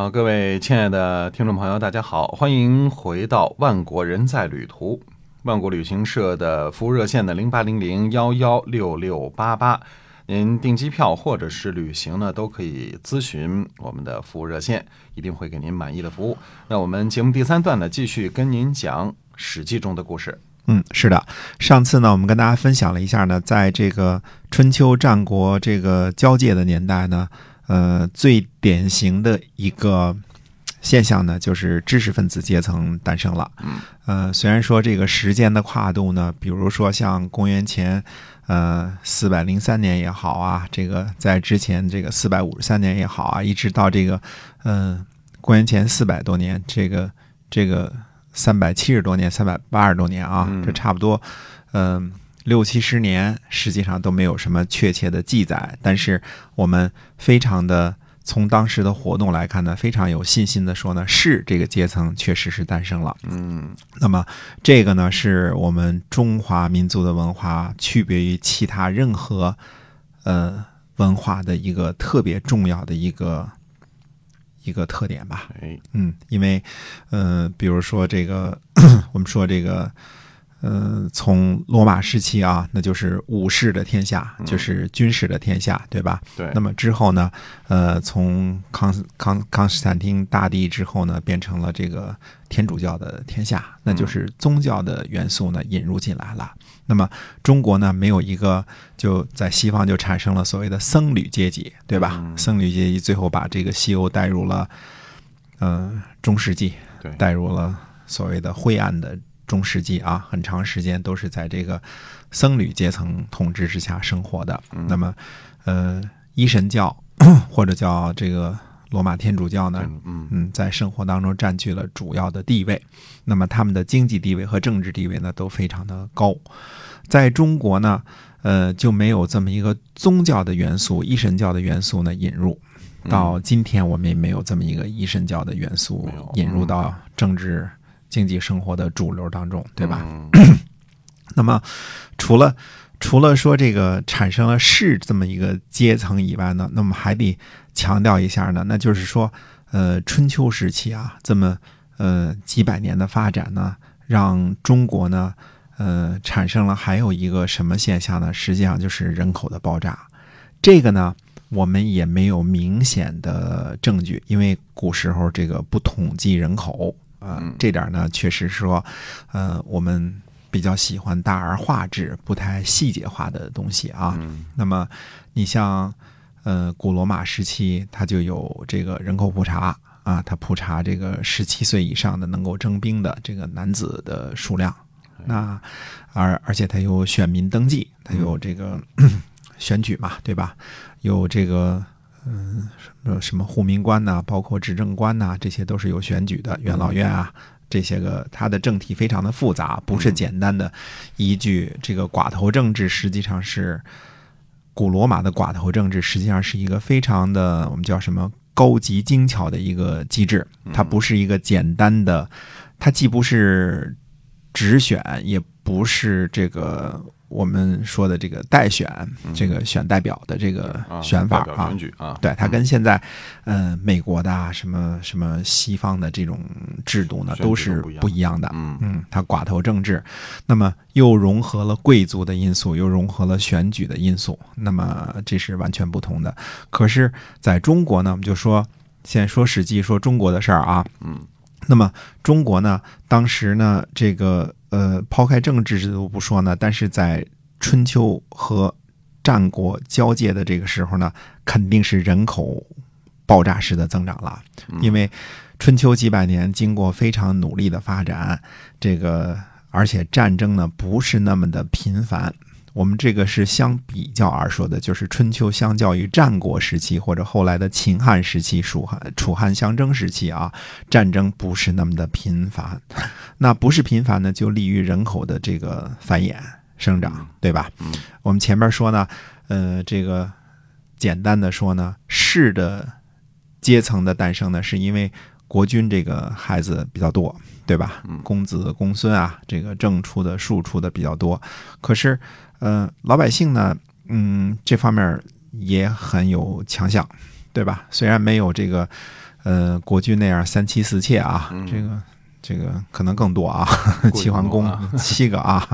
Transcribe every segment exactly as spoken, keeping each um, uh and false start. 好，各位亲爱的听众朋友，大家好，欢迎回到万国人在旅途，万国旅行社的服务热线的零八零零幺幺六六八八，您订机票或者是旅行呢，都可以咨询我们的服务热线，一定会给您满意的服务。那我们节目第三段呢，继续跟您讲《史记》中的故事。嗯，是的，上次呢，我们跟大家分享了一下呢，在这个春秋战国这个交界的年代呢，呃，最典型的一个现象呢，就是知识分子阶层诞生了。嗯，呃，虽然说这个时间的跨度呢，比如说像公元前呃四百零三年也好啊，这个在之前这个四百五十三年也好啊，一直到这个嗯、呃、公元前四百多年，这个这个。三百七十多年，三百八十多年啊，这差不多，嗯、呃，六七十年，实际上都没有什么确切的记载。但是我们非常的从当时的活动来看呢，非常有信心的说呢，是这个阶层确实是诞生了。嗯，那么这个呢，是我们中华民族的文化区别于其他任何呃文化的一个特别重要的一个。一个特点吧，嗯，因为，呃，比如说这个，我们说这个，呃，从罗马时期啊，那就是武士的天下，就是军事的天下，对吧？对。那么之后呢，呃，从康康康斯坦丁大帝之后呢，变成了这个天主教的天下，那就是宗教的元素呢引入进来了。那么中国呢，没有一个就在西方就产生了所谓的僧侣阶级，对吧？嗯、僧侣阶级最后把这个西欧带入了，呃，中世纪，带入了所谓的灰暗的中世纪啊，很长时间都是在这个僧侣阶层统治之下生活的。嗯、那么，呃，一神教或者叫这个罗马天主教呢，嗯嗯，在生活当中占据了主要的地位。那么他们的经济地位和政治地位呢，都非常的高。在中国呢，呃，就没有这么一个宗教的元素、一神教的元素呢引入。到今天，我们也没有这么一个一神教的元素引入到政治、经济生活的主流当中，对吧？嗯、那么，除了除了说这个产生了士这么一个阶层以外呢，那么还得强调一下呢，那就是说，呃，春秋时期啊，这么呃几百年的发展呢，让中国呢。呃，产生了还有一个什么现象呢？实际上就是人口的爆炸。这个呢，我们也没有明显的证据，因为古时候这个不统计人口啊、呃，这点呢，确实说，呃，我们比较喜欢大而化之，不太细节化的东西啊。嗯、那么，你像呃古罗马时期，它就有这个人口普查啊，它普查这个十七岁以上的能够征兵的这个男子的数量。那而而且他有选民登记，他有这个、嗯、选举嘛，对吧？有这个嗯、呃、什么护民官呐、啊，包括执政官呐、啊，这些都是有选举的，元老院啊，这些个它的政体非常的复杂，不是简单的依据这个寡头政治，实际上是古罗马的寡头政治，实际上是一个非常的我们叫什么高级精巧的一个机制，它不是一个简单的，它既不是。直选也不是这个我们说的这个代选，嗯、这个选代表的这个选法啊，选举啊，对，它跟现在，嗯、呃，美国的、啊、什么什么西方的这种制度呢，都是不一样的。嗯嗯，它寡头政治，那么又融合了贵族的因素，又融合了选举的因素，那么这是完全不同的。可是在中国呢，我们就说，先说《史记》说中国的事儿啊，嗯。那么中国呢，当时呢，这个呃，抛开政治制度不说呢，但是在春秋和战国交界的这个时候呢，肯定是人口爆炸式的增长了。因为春秋几百年经过非常努力的发展，这个而且战争呢不是那么的频繁。我们这个是相比较而说的，就是春秋相较于战国时期或者后来的秦汉时期、蜀汉、楚汉相争时期啊，战争不是那么的频繁。那不是频繁呢，就利于人口的这个繁衍生长，对吧？嗯、我们前面说呢，呃，这个简单的说呢，士的阶层的诞生呢，是因为国君这个孩子比较多，对吧？公子公孙啊，这个正出的、庶出的比较多，可是。呃，老百姓呢，嗯，这方面也很有强项，对吧？虽然没有这个，呃国军那样三妻四妾啊，嗯、这个这个可能更多啊，齐桓公七个啊，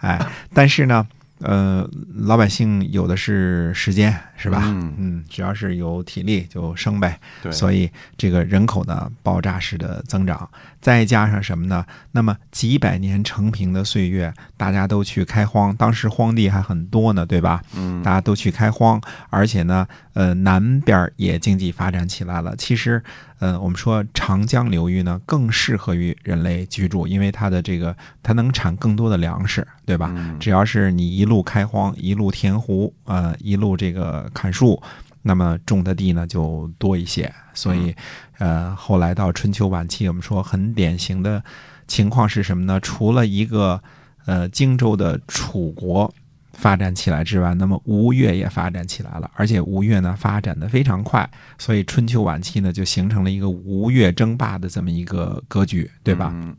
哎，但是呢。呃，老百姓有的是时间，是吧？嗯, 嗯只要是有体力就生呗。对，所以这个人口的爆炸式的增长，再加上什么呢？那么几百年成平的岁月，大家都去开荒，当时荒地还很多呢，对吧？嗯，大家都去开荒，而且呢，呃，南边也经济发展起来了。其实，呃，我们说长江流域呢更适合于人类居住，因为它的这个它能产更多的粮食，对吧？嗯、只要是你一路一路开荒，一路填湖，呃，一路这个砍树，那么种的地呢就多一些。所以，呃，后来到春秋晚期，我们说很典型的情况是什么呢？除了一个呃荆州的楚国发展起来之外，那么吴越也发展起来了，而且吴越呢发展的非常快，所以春秋晚期呢就形成了一个吴越争霸的这么一个格局，对吧？嗯，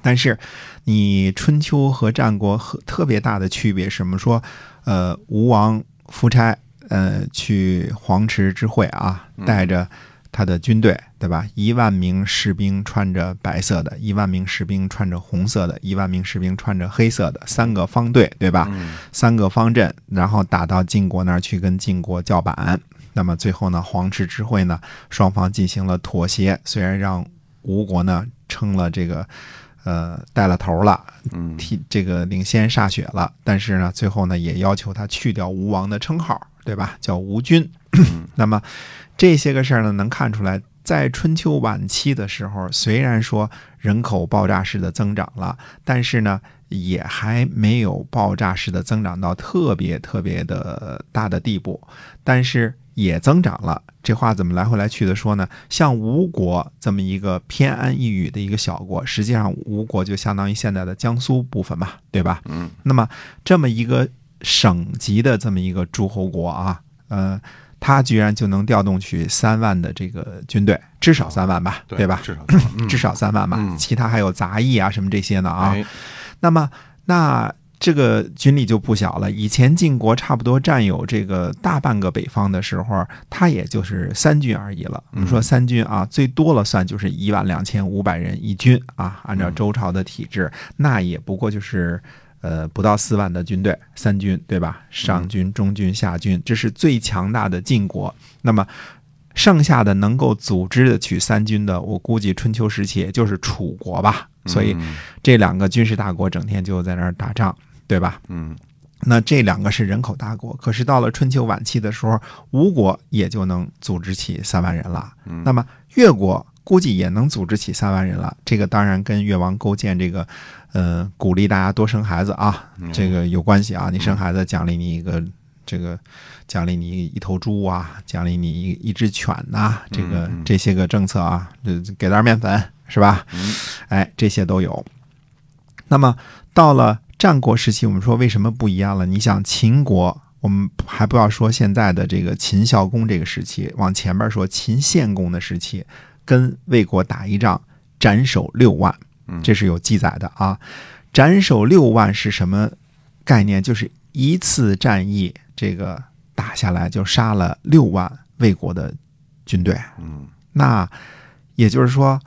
但是你春秋和战国和特别大的区别是什么？说呃吴王夫差呃去黄池之会啊，带着他的军队，对吧？一万名士兵穿着白色的，一万名士兵穿着红色的，一万名士兵穿着黑色的，三个方队，对吧？三个方阵，然后打到晋国那儿去跟晋国叫板。那么最后呢，黄池之会呢，双方进行了妥协，虽然让吴国呢称了这个呃，带了头了，替这个领先歃血了，但是呢，最后呢也要求他去掉吴王的称号，对吧？叫吴军。那么这些个事儿呢，能看出来，在春秋晚期的时候，虽然说人口爆炸式的增长了，但是呢，也还没有爆炸式的增长到特别特别的大的地步，但是也增长了。这话怎么来回来去的说呢？像吴国这么一个偏安一隅的一个小国，实际上吴国就相当于现在的江苏部分嘛，对吧？嗯。那么这么一个省级的这么一个诸侯国啊，呃，他居然就能调动起三万的这个军队，至少三万吧，哦、对, 对吧？至少三万、嗯、至少三万吧、嗯，其他还有杂役啊什么这些呢啊。哎、那么那。这个军力就不小了。以前晋国差不多占有这个大半个北方的时候，它也就是三军而已了。我们说三军啊，最多了算就是一万两千五百人一军啊。按照周朝的体制，那也不过就是呃不到四万的军队，三军对吧？上军、中军、下军，这是最强大的晋国。那么剩下的能够组织的取三军的，我估计春秋时期也就是楚国吧。所以这两个军事大国整天就在那儿打仗。对吧？嗯，那这两个是人口大国，可是到了春秋晚期的时候，吴国也就能组织起三万人了。嗯，那么越国估计也能组织起三万人了。这个当然跟越王勾践这个，呃，鼓励大家多生孩子啊，这个有关系啊。你生孩子奖励你一个这个，奖励你一头猪啊，奖励你一一只犬呐、啊，这个这些个政策啊，给袋面粉是吧？哎，这些都有。那么到了战国时期，我们说为什么不一样了？你想秦国，我们还不要说现在的这个秦孝公这个时期，往前边说秦献公的时期，跟魏国打一仗，斩首六万，这是有记载的啊。斩首六万是什么概念？就是一次战役，这个打下来就杀了六万魏国的军队。嗯，那也就是说。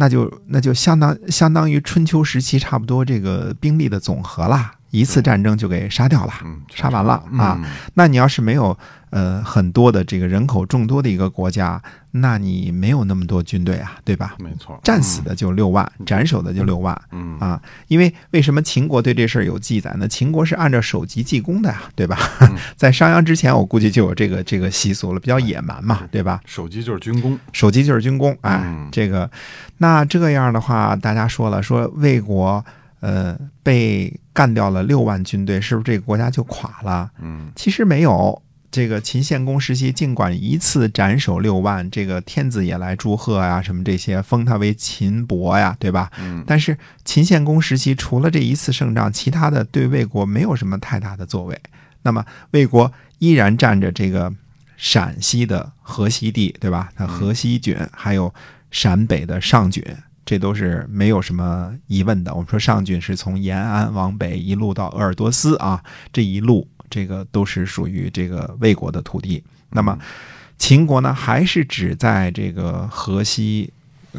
那就那就相当相当于春秋时期差不多这个兵力的总和啦，一次战争就给杀掉了，杀完了啊。那你要是没有呃很多的这个人口众多的一个国家，那你没有那么多军队啊，对吧？没错，战死的就六万，斩首的就六万啊。因为为什么秦国对这事儿有记载呢？秦国是按照首级计功的呀、啊，对吧？在商鞅之前，我估计就有这个这个习俗了，比较野蛮嘛，对吧？首级就是军功，首级就是军功，哎，这个那这样的话，大家说了，说魏国。呃，被干掉了六万军队，是不是这个国家就垮了？嗯，其实没有。这个秦献公时期，尽管一次斩首六万，这个天子也来祝贺呀、啊，什么这些，封他为秦伯呀，对吧？嗯。但是秦献公时期，除了这一次胜仗，其他的对魏国没有什么太大的作为。那么魏国依然占着这个陕西的河西地，对吧？它河西郡还有陕北的上郡。这都是没有什么疑问的。我们说上郡是从延安往北一路到鄂尔多斯啊，这一路这个都是属于这个魏国的土地。那么秦国呢还是只在这个河西，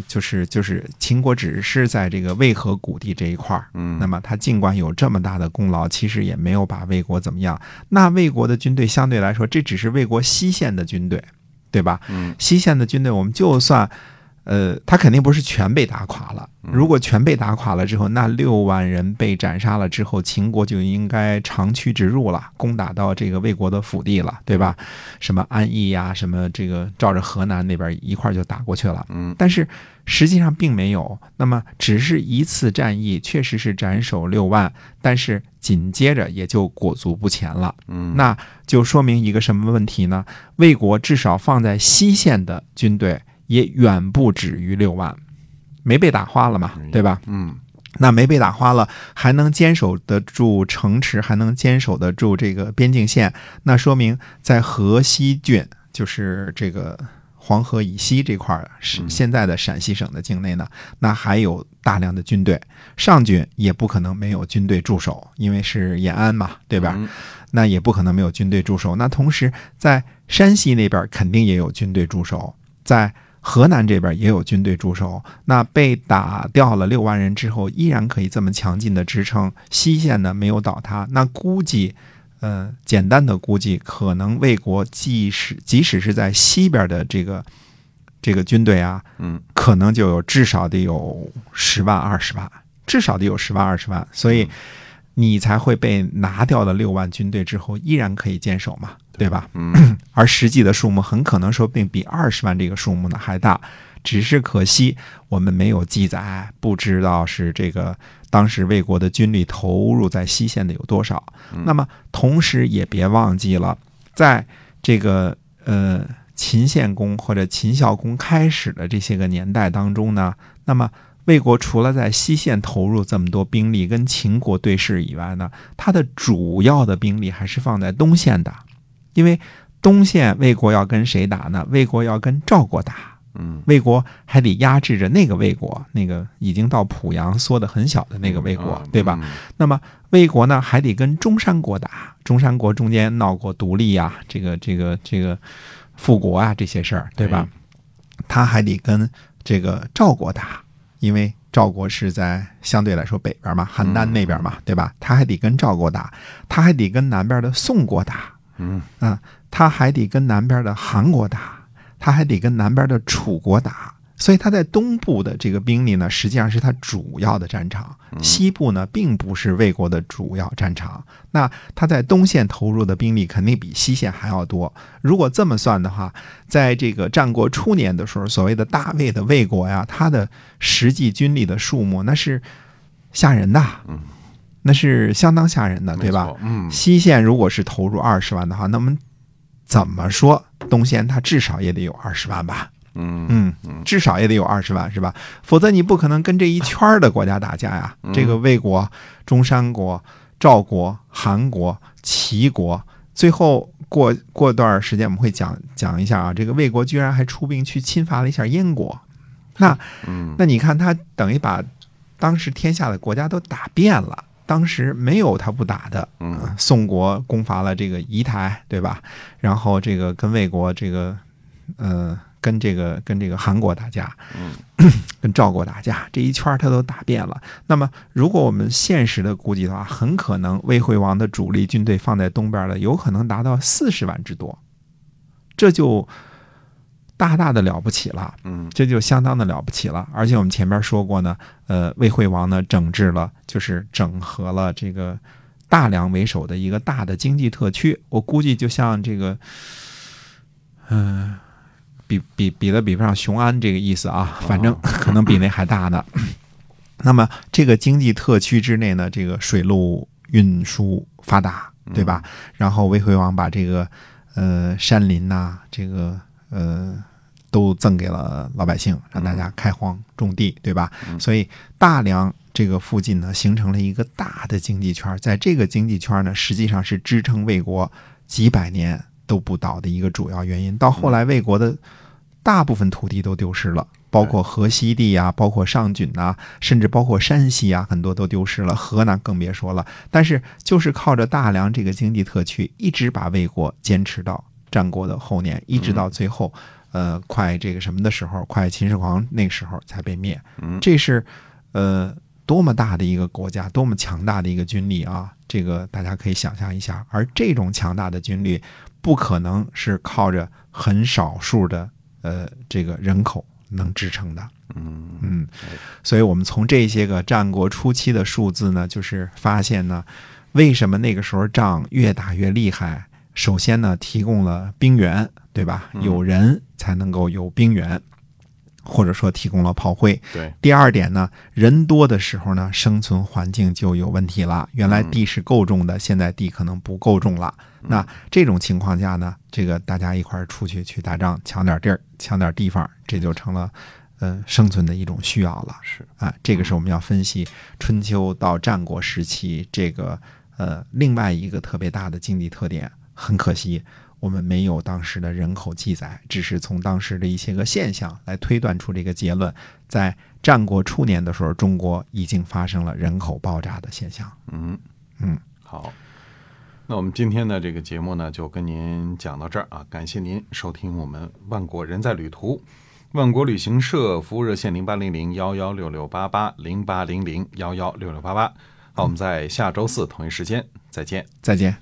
就是就是秦国只是在这个渭河谷地这一块，嗯，那么他尽管有这么大的功劳，其实也没有把魏国怎么样。那魏国的军队相对来说，这只是魏国西线的军队，对吧？嗯，西线的军队我们就算，呃，他肯定不是全被打垮了。如果全被打垮了之后，那六万人被斩杀了之后，秦国就应该长驱直入了，攻打到这个魏国的腹地了，对吧？什么安邑呀、啊，什么这个照着河南那边一块就打过去了。嗯，但是实际上并没有，那么只是一次战役，确实是斩首六万，但是紧接着也就裹足不前了。嗯，那就说明一个什么问题呢？魏国至少放在西线的军队也远不止于六万，没被打花了嘛，对吧？嗯，那没被打花了，还能坚守得住城池，还能坚守得住这个边境线，那说明在河西郡，就是这个黄河以西这块儿，现在的陕西省的境内呢，那还有大量的军队。上郡也不可能没有军队驻守，因为是延安嘛，对吧？嗯，那也不可能没有军队驻守。那同时在山西那边肯定也有军队驻守，在河南这边也有军队驻守，那被打掉了六万人之后，依然可以这么强劲的支撑。西线呢没有倒塌，那估计，呃，简单的估计，可能魏国即使即使是在西边的这个这个军队啊，嗯，可能就有至少得有十万二十万，至少得有十万二十万，所以你才会被拿掉了六万军队之后，依然可以坚守嘛。对吧？嗯，而实际的数目很可能说不定比二十万这个数目呢还大，只是可惜我们没有记载，不知道是这个当时魏国的军力投入在西线的有多少。那么同时也别忘记了，在这个呃秦献公或者秦孝公开始的这些个年代当中呢，那么魏国除了在西线投入这么多兵力跟秦国对峙以外呢，它的主要的兵力还是放在东线的。因为东线魏国要跟谁打呢？魏国要跟赵国打，嗯，魏国还得压制着那个魏国，那个已经到濮阳缩得很小的那个魏国，对吧？那么魏国呢，还得跟中山国打，中山国中间闹过独立啊，这个这个这个复国啊这些事儿，对吧？他还得跟这个赵国打，因为赵国是在相对来说北边嘛，邯郸那边嘛，对吧？他还得跟赵国打，他还得跟南边的宋国打。嗯啊，他还得跟南边的韩国打，他还得跟南边的楚国打，所以他在东部的这个兵力呢，实际上是他主要的战场。西部呢，并不是魏国的主要战场。那他在东线投入的兵力肯定比西线还要多。如果这么算的话，在这个战国初年的时候，所谓的大魏的魏国呀，他的实际军力的数目那是吓人的。嗯。那是相当吓人的，对吧？嗯，西线如果是投入二十万的话，那么怎么说东线它至少也得有二十万吧？嗯嗯，至少也得有二十万，是吧？否则你不可能跟这一圈的国家打架呀。嗯、这个魏国、中山国、赵国、韩国、齐国，最后过过段时间我们会讲讲一下啊。这个魏国居然还出兵去侵伐了一下燕国，那、嗯、那你看他等于把当时天下的国家都打遍了。当时没有他不打的，嗯，宋国攻伐了这个仪台，对吧？然后这个跟魏国这个，呃，跟这个跟这个韩国打架，嗯，跟赵国打架，这一圈他都打遍了。那么，如果我们现实的估计的话，很可能魏惠王的主力军队放在东边的，有可能达到四十万之多，这就大大的了不起了，嗯，这就相当的了不起了。而且我们前面说过呢，呃，魏惠王呢整治了，就是整合了这个大梁为首的一个大的经济特区。我估计就像这个，嗯、呃，比比比的比不上雄安这个意思啊，反正可能比那还大呢。哦、那么这个经济特区之内呢，这个水路运输发达，对吧？嗯、然后魏惠王把这个呃山林呐、啊，这个呃。都赠给了老百姓，让大家开荒种地，对吧？所以大梁这个附近呢，形成了一个大的经济圈，在这个经济圈呢，实际上是支撑魏国几百年都不倒的一个主要原因。到后来，魏国的大部分土地都丢失了，包括河西地啊，包括上郡啊，甚至包括山西啊，很多都丢失了，河南更别说了。但是就是靠着大梁这个经济特区，一直把魏国坚持到战国的后年，一直到最后，嗯、呃，快这个什么的时候，快秦始皇那个时候才被灭。这是呃多么大的一个国家，多么强大的一个军力啊！这个大家可以想象一下。而这种强大的军力，不可能是靠着很少数的呃这个人口能支撑的。嗯嗯，所以我们从这些个战国初期的数字呢，就是发现呢，为什么那个时候仗越打越厉害？首先呢，提供了兵源，对吧？有人才能够有兵源，或者说提供了炮灰。对。第二点呢，人多的时候呢，生存环境就有问题了。原来地是够种的，现在地可能不够种了。那这种情况下呢，这个大家一块儿出去去打仗，抢点地儿，抢点地方，这就成了。呃，生存的一种需要了，是啊，这个是我们要分析春秋到战国时期这个呃另外一个特别大的经济特点。很可惜，我们没有当时的人口记载，只是从当时的一些个现象来推断出这个结论。在战国初年的时候，中国已经发生了人口爆炸的现象。嗯嗯，好。那我们今天的这个节目呢，就跟您讲到这儿啊，感谢您收听我们万国人在旅途。万国旅行社服务热线零八零零幺幺六六八八零八零零幺幺六六八八。好，我们在下周四同一时间再见，再见。